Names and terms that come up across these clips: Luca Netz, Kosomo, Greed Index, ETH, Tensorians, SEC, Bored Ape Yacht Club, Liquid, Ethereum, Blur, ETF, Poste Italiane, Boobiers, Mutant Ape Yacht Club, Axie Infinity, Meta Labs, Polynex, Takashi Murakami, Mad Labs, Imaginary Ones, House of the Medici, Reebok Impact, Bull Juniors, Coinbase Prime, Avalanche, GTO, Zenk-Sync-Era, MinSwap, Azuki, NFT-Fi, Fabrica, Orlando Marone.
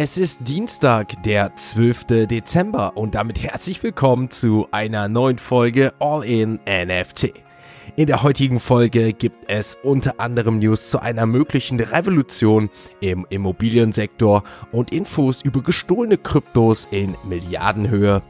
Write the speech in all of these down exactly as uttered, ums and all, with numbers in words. Es ist Dienstag, der zwölfte Dezember und damit herzlich willkommen zu einer neuen Folge All-In-N F T. In der heutigen Folge gibt es unter anderem News zu einer möglichen Revolution im Immobiliensektor und Infos über gestohlene Kryptos in Milliardenhöhe.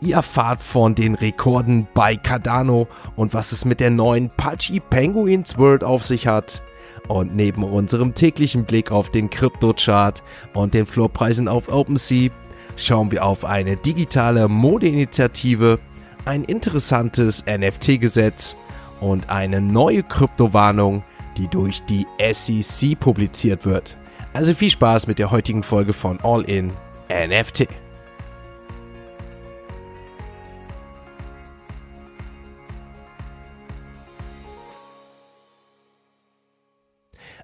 Ihr erfahrt von den Rekorden bei Cardano und was es mit der neuen Pudgy Penguins World auf sich hat. Und neben unserem täglichen Blick auf den Kryptochart und den Floorpreisen auf OpenSea schauen wir auf eine digitale Modeinitiative, ein interessantes N F T-Gesetz und eine neue Kryptowarnung, die durch die S E C publiziert wird. Also viel Spaß mit der heutigen Folge von All-In-N F T.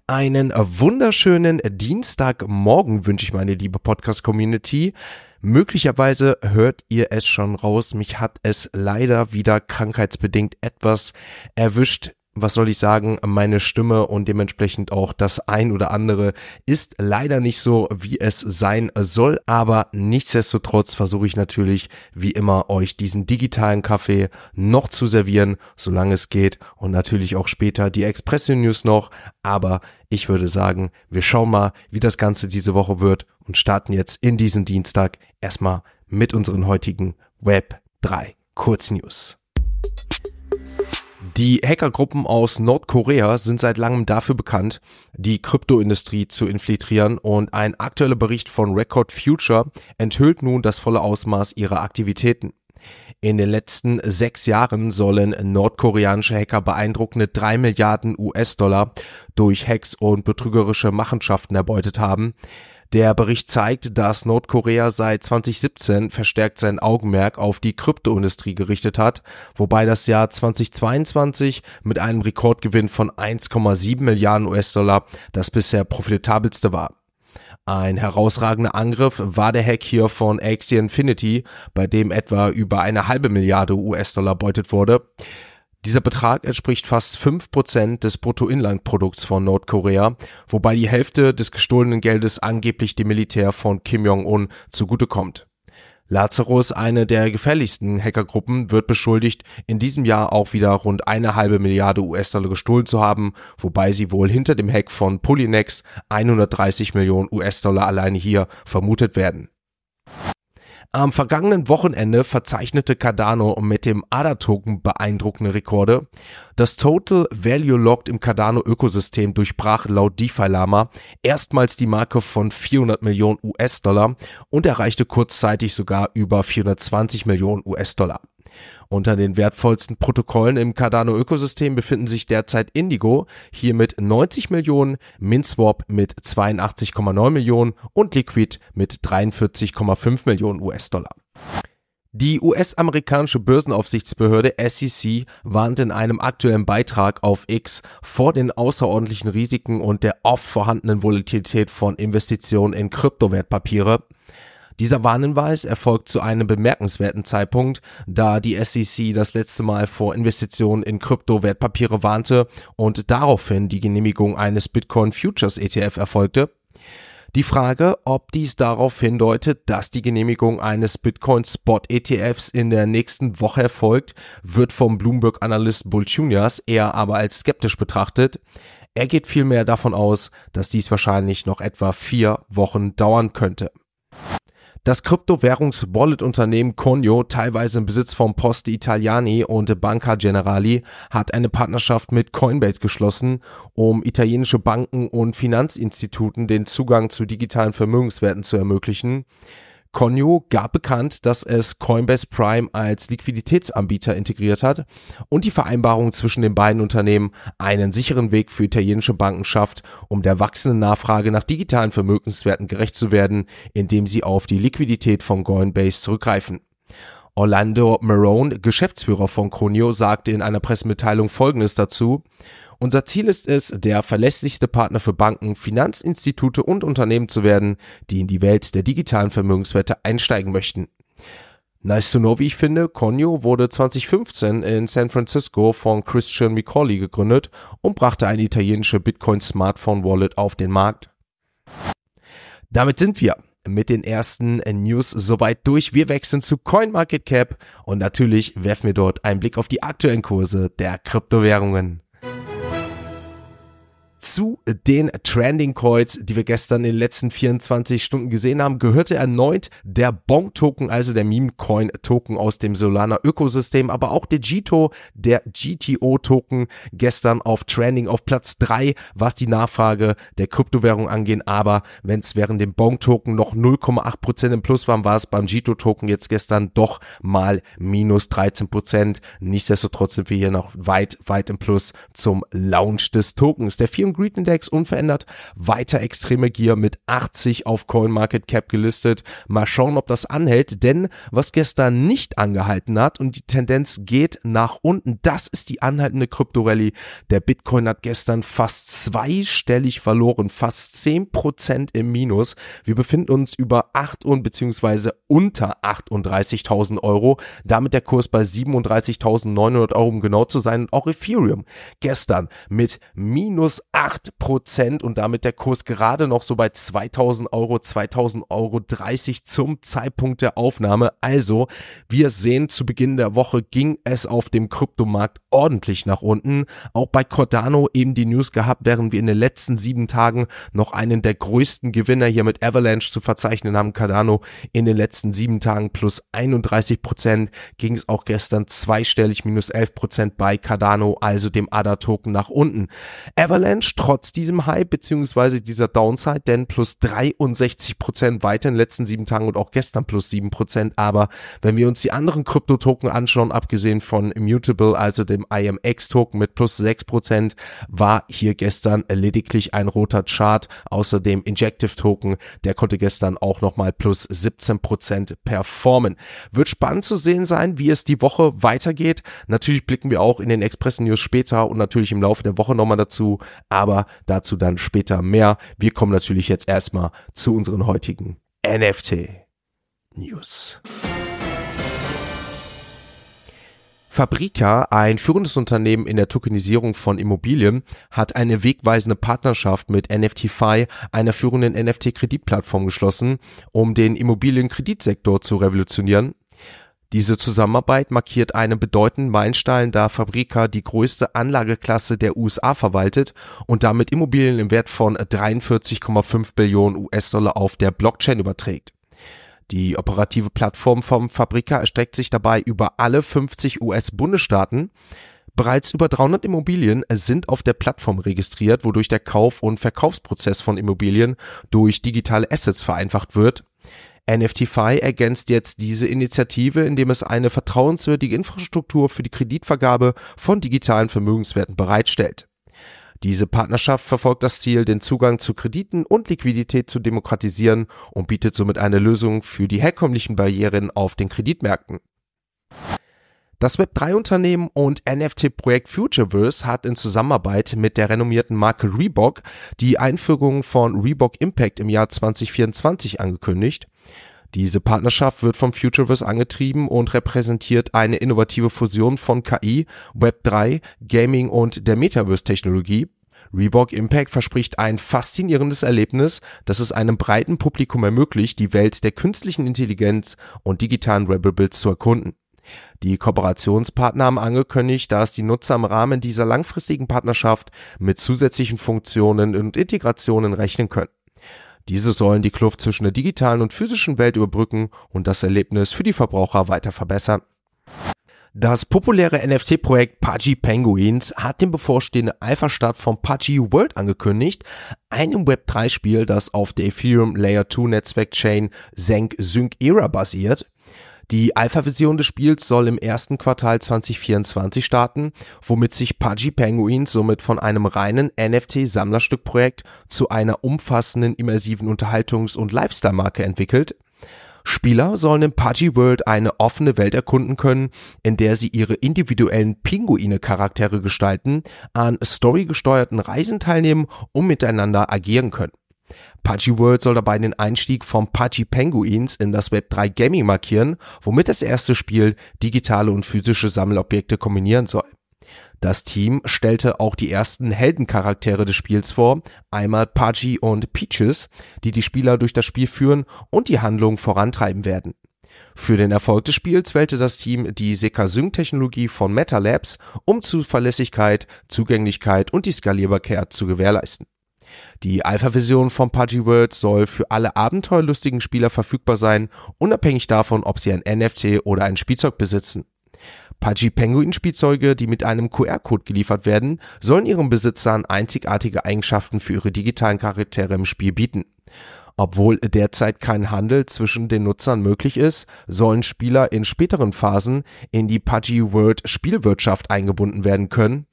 Einen wunderschönen Dienstagmorgen wünsche ich, meine liebe Podcast-Community. Möglicherweise hört ihr es schon raus, mich hat es leider wieder krankheitsbedingt etwas erwischt. Was soll ich sagen, meine Stimme und dementsprechend auch das ein oder andere ist leider nicht so, wie es sein soll. Aber nichtsdestotrotz versuche ich natürlich, wie immer, euch diesen digitalen Kaffee noch zu servieren, solange es geht. Und natürlich auch später die Express-News noch, aber ich würde sagen, wir schauen mal, wie das Ganze diese Woche wird und starten jetzt in diesen Dienstag erstmal mit unseren heutigen Web drei Kurznews. Die Hackergruppen aus Nordkorea sind seit langem dafür bekannt, die Kryptoindustrie zu infiltrieren, und ein aktueller Bericht von Record Future enthüllt nun das volle Ausmaß ihrer Aktivitäten. In den letzten sechs Jahren sollen nordkoreanische Hacker beeindruckende drei Milliarden U S Dollar durch Hacks und betrügerische Machenschaften erbeutet haben. Der Bericht zeigt, dass Nordkorea seit zwanzig siebzehn verstärkt sein Augenmerk auf die Kryptoindustrie gerichtet hat, wobei das Jahr zweitausendzweiundzwanzig mit einem Rekordgewinn von eins Komma sieben Milliarden U S Dollar das bisher profitabelste war. Ein herausragender Angriff war der Hack hier von Axie Infinity, bei dem etwa über eine halbe Milliarde U S Dollar erbeutet wurde. Dieser Betrag entspricht fast fünf Prozent des Bruttoinlandprodukts von Nordkorea, wobei die Hälfte des gestohlenen Geldes angeblich dem Militär von Kim Jong-un zugutekommt. Lazarus, eine der gefährlichsten Hackergruppen, wird beschuldigt, in diesem Jahr auch wieder rund eine halbe Milliarde U S Dollar gestohlen zu haben, wobei sie wohl hinter dem Hack von Polynex hundertdreißig Millionen U S Dollar alleine hier vermutet werden. Am vergangenen Wochenende verzeichnete Cardano mit dem A D A-Token beeindruckende Rekorde. Das Total Value Locked im Cardano-Ökosystem durchbrach laut DeFi Llama erstmals die Marke von vierhundert Millionen U S Dollar und erreichte kurzzeitig sogar über vierhundertzwanzig Millionen U S Dollar. Unter den wertvollsten Protokollen im Cardano-Ökosystem befinden sich derzeit Indigo, hier mit neunzig Millionen, MinSwap mit zweiundachtzig Komma neun Millionen und Liquid mit dreiundvierzig Komma fünf Millionen U S Dollar. Die U S-amerikanische Börsenaufsichtsbehörde S E C warnt in einem aktuellen Beitrag auf X vor den außerordentlichen Risiken und der oft vorhandenen Volatilität von Investitionen in Kryptowertpapiere. Dieser Warnhinweis erfolgt zu einem bemerkenswerten Zeitpunkt, da die S E C das letzte Mal vor Investitionen in Kryptowertpapiere warnte und daraufhin die Genehmigung eines Bitcoin Futures E T F erfolgte. Die Frage, ob dies darauf hindeutet, dass die Genehmigung eines Bitcoin Spot E T Fs in der nächsten Woche erfolgt, wird vom Bloomberg-Analyst Bull Juniors eher aber als skeptisch betrachtet. Er geht vielmehr davon aus, dass dies wahrscheinlich noch etwa vier Wochen dauern könnte. Das Kryptowährungs-Wallet-Unternehmen Conio, teilweise im Besitz von Poste Italiane und Banca Generali, hat eine Partnerschaft mit Coinbase geschlossen, um italienische Banken und Finanzinstituten den Zugang zu digitalen Vermögenswerten zu ermöglichen. Conio gab bekannt, dass es Coinbase Prime als Liquiditätsanbieter integriert hat und die Vereinbarung zwischen den beiden Unternehmen einen sicheren Weg für italienische Banken schafft, um der wachsenden Nachfrage nach digitalen Vermögenswerten gerecht zu werden, indem sie auf die Liquidität von Coinbase zurückgreifen. Orlando Marone, Geschäftsführer von Conio, sagte in einer Pressemitteilung Folgendes dazu: Unser Ziel ist es, der verlässlichste Partner für Banken, Finanzinstitute und Unternehmen zu werden, die in die Welt der digitalen Vermögenswerte einsteigen möchten. Nice to know, wie ich finde, Conio wurde zweitausendfünfzehn in San Francisco von Christian McCauley gegründet und brachte eine italienische Bitcoin-Smartphone-Wallet auf den Markt. Damit sind wir mit den ersten News soweit durch. Wir wechseln zu CoinMarketCap und natürlich werfen wir dort einen Blick auf die aktuellen Kurse der Kryptowährungen. Zu den Trending Coins, die wir gestern in den letzten vierundzwanzig Stunden gesehen haben, gehörte erneut der Bong-Token, also der Meme-Coin-Token aus dem Solana-Ökosystem, aber auch der G T O, der G T O-Token, gestern auf Trending auf Platz drei, was die Nachfrage der Kryptowährung angeht. Aber wenn es während dem Bong-Token noch null Komma acht Prozent im Plus waren, war es beim G T O-Token jetzt gestern doch mal minus dreizehn Prozent. Nichtsdestotrotz sind wir hier noch weit, weit im Plus zum Launch des Tokens. Der Greed Index unverändert, weiter extreme Gier mit achtzig auf CoinMarketCap gelistet. Mal schauen, ob das anhält, denn was gestern nicht angehalten hat und die Tendenz geht nach unten, das ist die anhaltende Krypto-Rallye. Der Bitcoin hat gestern fast zweistellig verloren, fast zehn Prozent im Minus. Wir befinden uns über acht und beziehungsweise unter achtunddreißigtausend Euro, damit der Kurs bei siebenunddreißigtausendneunhundert Euro, um genau zu sein. Und auch Ethereum gestern mit minus acht Prozent und damit der Kurs gerade noch so bei zweitausend Euro, zweitausend Euro dreißig zum Zeitpunkt der Aufnahme. Also, wir sehen, zu Beginn der Woche ging es auf dem Kryptomarkt ordentlich nach unten. Auch bei Cardano eben die News gehabt, während wir in den letzten sieben Tagen noch einen der größten Gewinner hier mit Avalanche zu verzeichnen haben. Cardano in den letzten sieben Tagen plus einunddreißig Prozent, ging es auch gestern zweistellig minus elf Prozent bei Cardano, also dem A D A-Token nach unten. Avalanche trotz diesem Hype bzw. dieser Downside, denn plus dreiundsechzig Prozent weiter in den letzten sieben Tagen und auch gestern plus sieben Prozent. Aber wenn wir uns die anderen Kryptotoken anschauen, abgesehen von Immutable, also dem I M X-Token mit plus sechs Prozent, war hier gestern lediglich ein roter Chart. Außerdem Injective-Token, der konnte gestern auch nochmal plus siebzehn Prozent performen. Wird spannend zu sehen sein, wie es die Woche weitergeht. Natürlich blicken wir auch in den Express-News später und natürlich im Laufe der Woche nochmal dazu, aber dazu dann später mehr. Wir kommen natürlich jetzt erstmal zu unseren heutigen N F T-News. Fabrica, ein führendes Unternehmen in der Tokenisierung von Immobilien, hat eine wegweisende Partnerschaft mit N F T-Fi, einer führenden N F T-Kreditplattform, geschlossen, um den Immobilienkreditsektor zu revolutionieren. Diese Zusammenarbeit markiert einen bedeutenden Meilenstein, da Fabrica die größte Anlageklasse der U S A verwaltet und damit Immobilien im Wert von dreiundvierzig Komma fünf Billionen U S Dollar auf der Blockchain überträgt. Die operative Plattform von Fabrica erstreckt sich dabei über alle fünfzig U S-Bundesstaaten. Bereits über dreihundert Immobilien sind auf der Plattform registriert, wodurch der Kauf- und Verkaufsprozess von Immobilien durch digitale Assets vereinfacht wird. N F T-Fi ergänzt jetzt diese Initiative, indem es eine vertrauenswürdige Infrastruktur für die Kreditvergabe von digitalen Vermögenswerten bereitstellt. Diese Partnerschaft verfolgt das Ziel, den Zugang zu Krediten und Liquidität zu demokratisieren und bietet somit eine Lösung für die herkömmlichen Barrieren auf den Kreditmärkten. Das Web drei Unternehmen und N F T-Projekt Futureverse hat in Zusammenarbeit mit der renommierten Marke Reebok die Einführung von Reebok Impact im Jahr zwanzig vierundzwanzig angekündigt. Diese Partnerschaft wird von Futureverse angetrieben und repräsentiert eine innovative Fusion von K I, Web drei, Gaming und der Metaverse-Technologie. Reebok Impact verspricht ein faszinierendes Erlebnis, das es einem breiten Publikum ermöglicht, die Welt der künstlichen Intelligenz und digitalen Wearables zu erkunden. Die Kooperationspartner haben angekündigt, dass die Nutzer im Rahmen dieser langfristigen Partnerschaft mit zusätzlichen Funktionen und Integrationen rechnen können. Diese sollen die Kluft zwischen der digitalen und physischen Welt überbrücken und das Erlebnis für die Verbraucher weiter verbessern. Das populäre N F T-Projekt Pudgy Penguins hat den bevorstehenden Alpha-Start von Pudgy World angekündigt, einem Web drei Spiel, das auf der Ethereum Layer zwei Netzwerk-Chain Zenk-Sync-Era basiert. Die Alpha-Version des Spiels soll im ersten Quartal zwanzig vierundzwanzig starten, womit sich Pudgy Penguins somit von einem reinen N F T-Sammlerstück-Projekt zu einer umfassenden immersiven Unterhaltungs- und Lifestyle-Marke entwickelt. Spieler sollen in Pudgy World eine offene Welt erkunden können, in der sie ihre individuellen Pinguine-Charaktere gestalten, an storygesteuerten Reisen teilnehmen und miteinander agieren können. Pudgy World soll dabei den Einstieg von Pudgy Penguins in das Web drei Gaming markieren, womit das erste Spiel digitale und physische Sammelobjekte kombinieren soll. Das Team stellte auch die ersten Heldencharaktere des Spiels vor, einmal Pudgy und Peaches, die die Spieler durch das Spiel führen und die Handlung vorantreiben werden. Für den Erfolg des Spiels wählte das Team die Sekasync-Technologie von Meta Labs, um Zuverlässigkeit, Zugänglichkeit und die Skalierbarkeit zu gewährleisten. Die Alpha-Version von Pudgy World soll für alle abenteuerlustigen Spieler verfügbar sein, unabhängig davon, ob sie ein N F T oder ein Spielzeug besitzen. Pudgy Penguin-Spielzeuge, die mit einem Q R-Code geliefert werden, sollen ihren Besitzern einzigartige Eigenschaften für ihre digitalen Charaktere im Spiel bieten. Obwohl derzeit kein Handel zwischen den Nutzern möglich ist, sollen Spieler in späteren Phasen in die Pudgy World Spielwirtschaft eingebunden werden können.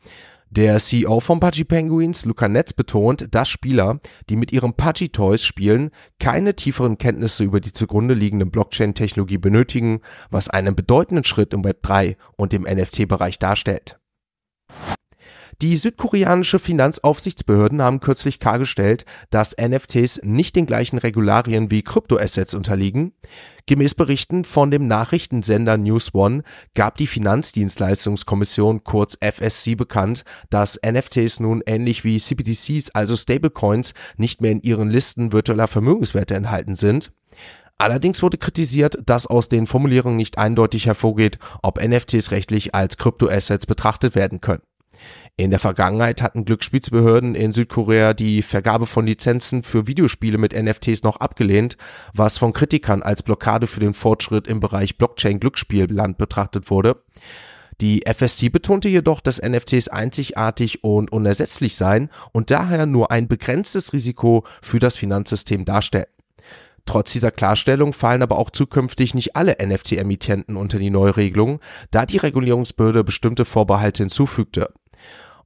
Der C E O von Pudgy Penguins, Luca Netz, betont, dass Spieler, die mit ihren Pudgy Toys spielen, keine tieferen Kenntnisse über die zugrunde liegende Blockchain-Technologie benötigen, was einen bedeutenden Schritt im Web drei und im N F T-Bereich darstellt. Die südkoreanische Finanzaufsichtsbehörden haben kürzlich klargestellt, dass N F Ts nicht den gleichen Regularien wie Kryptoassets unterliegen. Gemäß Berichten von dem Nachrichtensender News One gab die Finanzdienstleistungskommission kurz F S C bekannt, dass N F Ts nun ähnlich wie C B D Cs, also Stablecoins, nicht mehr in ihren Listen virtueller Vermögenswerte enthalten sind. Allerdings wurde kritisiert, dass aus den Formulierungen nicht eindeutig hervorgeht, ob N F Ts rechtlich als Kryptoassets betrachtet werden können. In der Vergangenheit hatten Glücksspielbehörden in Südkorea die Vergabe von Lizenzen für Videospiele mit N F Ts noch abgelehnt, was von Kritikern als Blockade für den Fortschritt im Bereich Blockchain-Glücksspielland betrachtet wurde. Die F S C betonte jedoch, dass N F Ts einzigartig und unersetzlich seien und daher nur ein begrenztes Risiko für das Finanzsystem darstellen. Trotz dieser Klarstellung fallen aber auch zukünftig nicht alle N F T-Emittenten unter die Neuregelung, da die Regulierungsbehörde bestimmte Vorbehalte hinzufügte.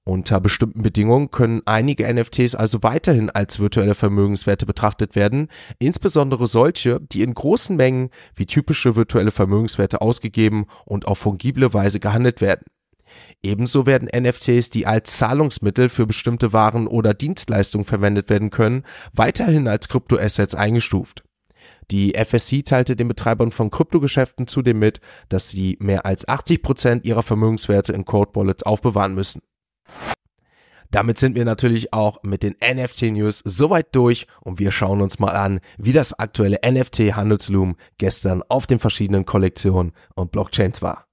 Unter bestimmten Bedingungen können einige N F Ts also weiterhin als virtuelle Vermögenswerte betrachtet werden, insbesondere solche, die in großen Mengen wie typische virtuelle Vermögenswerte ausgegeben und auf fungible Weise gehandelt werden. Ebenso werden N F Ts, die als Zahlungsmittel für bestimmte Waren oder Dienstleistungen verwendet werden können, weiterhin als Kryptoassets eingestuft. Die F S C teilte den Betreibern von Kryptogeschäften zudem mit, dass sie mehr als achtzig Prozent ihrer Vermögenswerte in Cold Wallets aufbewahren müssen. Damit sind wir natürlich auch mit den N F T-News soweit durch und wir schauen uns mal an, wie das aktuelle N F T-Handelsvolumen gestern auf den verschiedenen Kollektionen und Blockchains war.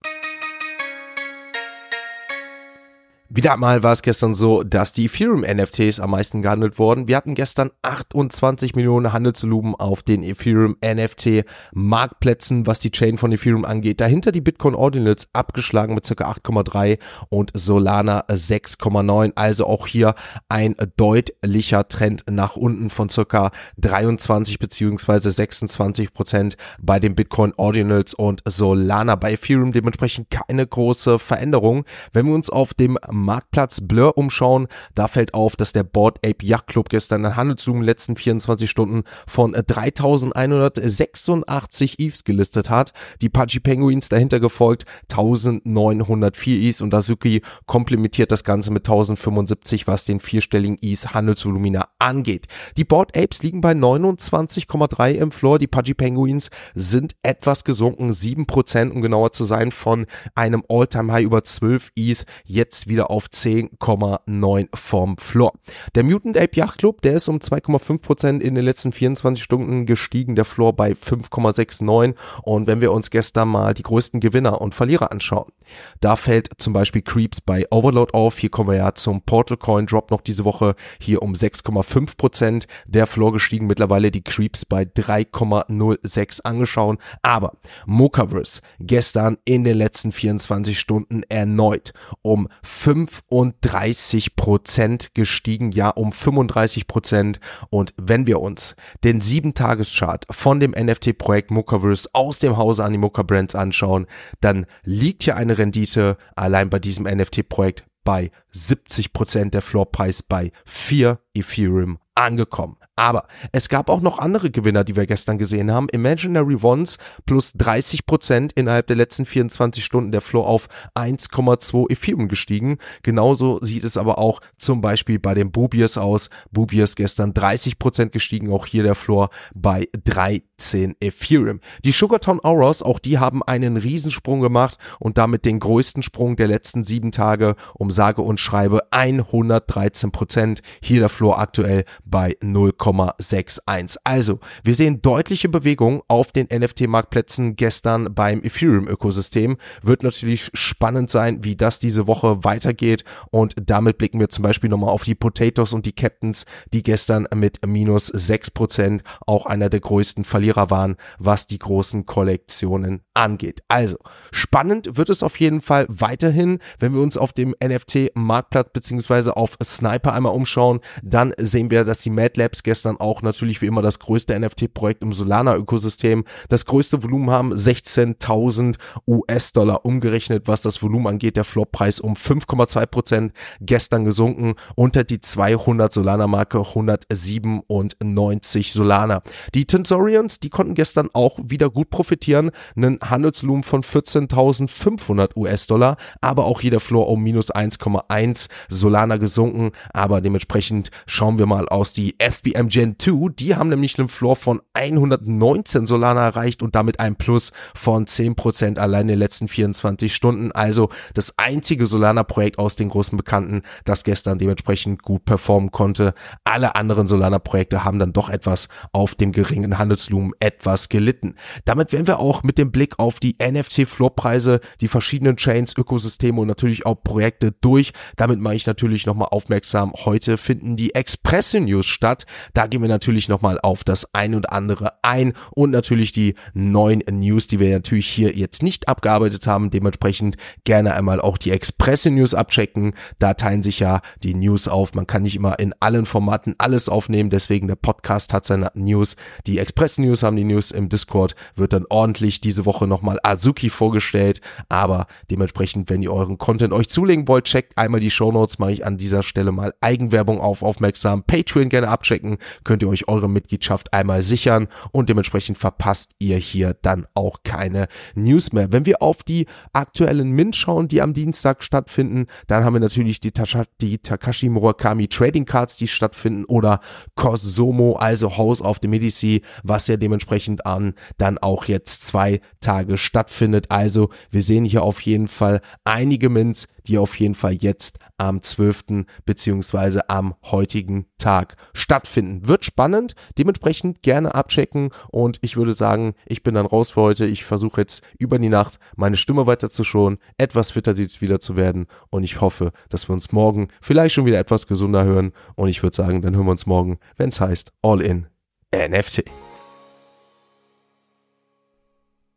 Wieder mal war es gestern so, dass die Ethereum-N F Ts am meisten gehandelt wurden. Wir hatten gestern achtundzwanzig Millionen Handelsvolumen auf den Ethereum-N F T-Marktplätzen, was die Chain von Ethereum angeht. Dahinter die Bitcoin Ordinals abgeschlagen mit ca. acht Komma drei und Solana sechs Komma neun. Also auch hier ein deutlicher Trend nach unten von ca. dreiundzwanzig bzw. sechsundzwanzig Prozent bei den Bitcoin Ordinals und Solana. Bei Ethereum dementsprechend keine große Veränderung. Wenn wir uns auf dem Marktplatz Blur umschauen, da fällt auf, dass der Bored Ape Yacht Club gestern ein Handelsvolumen in den letzten vierundzwanzig Stunden von dreitausendeinhundertsechsundachtzig E T H s gelistet hat, die Pudgy Penguins dahinter gefolgt, eintausendneunhundertvier E T H s und Azuki komplementiert das Ganze mit eintausendfünfundsiebzig, was den vierstelligen E T H Handelsvolumina angeht. Die Bored Apes liegen bei neunundzwanzig Komma drei im Floor, die Pudgy Penguins sind etwas gesunken, sieben Prozent um genauer zu sein, von einem All-Time-High über zwölf E T H, jetzt wieder auf zehn Komma neun vom Floor. Der Mutant Ape Yacht Club, der ist um zwei Komma fünf Prozent in den letzten vierundzwanzig Stunden gestiegen, der Floor bei fünf Komma neunundsechzig und wenn wir uns gestern mal die größten Gewinner und Verlierer anschauen, da fällt zum Beispiel Creeps bei Overload auf, hier kommen wir ja zum Portal Coin Drop noch diese Woche, hier um sechs Komma fünf Prozent der Floor gestiegen, mittlerweile die Creeps bei drei Komma null sechs angeschaut, aber Mocaverse gestern in den letzten vierundzwanzig Stunden erneut um fünfunddreißig Prozent gestiegen, ja um fünfunddreißig Prozent und wenn wir uns den sieben Tages Chart von dem N F T-Projekt Mocaverse aus dem Hause Animoca Brands anschauen, dann liegt hier eine Rendite allein bei diesem N F T-Projekt bei siebzig Prozent, der Floorpreis bei vier Ethereum angekommen. Aber es gab auch noch andere Gewinner, die wir gestern gesehen haben. Imaginary Ones plus dreißig Prozent innerhalb der letzten vierundzwanzig Stunden, der Floor auf eins Komma zwei Ethereum gestiegen. Genauso sieht es aber auch zum Beispiel bei den Boobiers aus. Boobiers gestern dreißig Prozent gestiegen, auch hier der Floor bei dreizehn Ethereum. Die Sugartown Auras, auch die haben einen Riesensprung gemacht und damit den größten Sprung der letzten sieben Tage um sage und schreibe hundertdreizehn Prozent. Hier der Floor aktuell bei null Komma einundsechzig. Also, wir sehen deutliche Bewegungen auf den N F T-Marktplätzen gestern beim Ethereum-Ökosystem. Wird natürlich spannend sein, wie das diese Woche weitergeht, und damit blicken wir zum Beispiel nochmal auf die Potatoes und die Captains, die gestern mit minus sechs Prozent auch einer der größten Verlierer waren, was die großen Kollektionen angeht. Also, spannend wird es auf jeden Fall weiterhin. Wenn wir uns auf dem N F T-Marktplatz bzw. auf Sniper einmal umschauen, dann sehen wir, dass die Mad Labs gestern auch natürlich wie immer das größte N F T-Projekt im Solana-Ökosystem. Das größte Volumen haben sechzehntausend US-Dollar umgerechnet, was das Volumen angeht. Der Floppreis um fünf Komma zwei Prozent gestern gesunken, unter die zweihundert Solana-Marke, hundertsiebenundneunzig Solana. Die Tensorians, die konnten gestern auch wieder gut profitieren. Einen Handelsvolumen von vierzehntausendfünfhundert US-Dollar, aber auch jeder Floor um minus eins Komma eins Solana gesunken, aber dementsprechend schauen wir mal aus die S B M Gen zwei, die haben nämlich einen Floor von hundertneunzehn Solana erreicht und damit ein Plus von zehn Prozent allein in den letzten vierundzwanzig Stunden, also das einzige Solana-Projekt aus den großen Bekannten, das gestern dementsprechend gut performen konnte. Alle anderen Solana-Projekte haben dann doch etwas auf dem geringen Handelsvolumen etwas gelitten. Damit wären wir auch mit dem Blick auf die N F T-Floorpreise, die verschiedenen Chains, Ökosysteme und natürlich auch Projekte durch. Damit mache ich natürlich nochmal aufmerksam, heute finden die Express-News statt. Da gehen wir natürlich nochmal auf das ein und andere ein und natürlich die neuen News, die wir natürlich hier jetzt nicht abgearbeitet haben. Dementsprechend gerne einmal auch die Express-News abchecken. Da teilen sich ja die News auf. Man kann nicht immer in allen Formaten alles aufnehmen. Deswegen der Podcast hat seine News. Die Express-News haben die News im Discord. Wird dann ordentlich diese Woche nochmal Azuki vorgestellt. Aber dementsprechend, wenn ihr euren Content euch zulegen wollt, checkt einmal die Shownotes. Mache ich an dieser Stelle mal Eigenwerbung auf aufmerksam. Patreon gerne abchecken, könnt ihr euch eure Mitgliedschaft einmal sichern und dementsprechend verpasst ihr hier dann auch keine News mehr. Wenn wir auf die aktuellen Mint schauen, die am Dienstag stattfinden, dann haben wir natürlich die, Tasha, die Takashi Murakami Trading Cards, die stattfinden, oder Kosomo, also House of the Medici, was ja dementsprechend an dann auch jetzt zwei Tage stattfindet. Also wir sehen hier auf jeden Fall einige Mints, die auf jeden Fall jetzt am zwölften bzw. am heutigen Tag stattfinden. Wird spannend, dementsprechend gerne abchecken und ich würde sagen, ich bin dann raus für heute. Ich versuche jetzt über die Nacht meine Stimme weiter zu schonen, etwas fitter wieder zu werden und ich hoffe, dass wir uns morgen vielleicht schon wieder etwas gesunder hören und ich würde sagen, dann hören wir uns morgen, wenn es heißt All-In-N F T.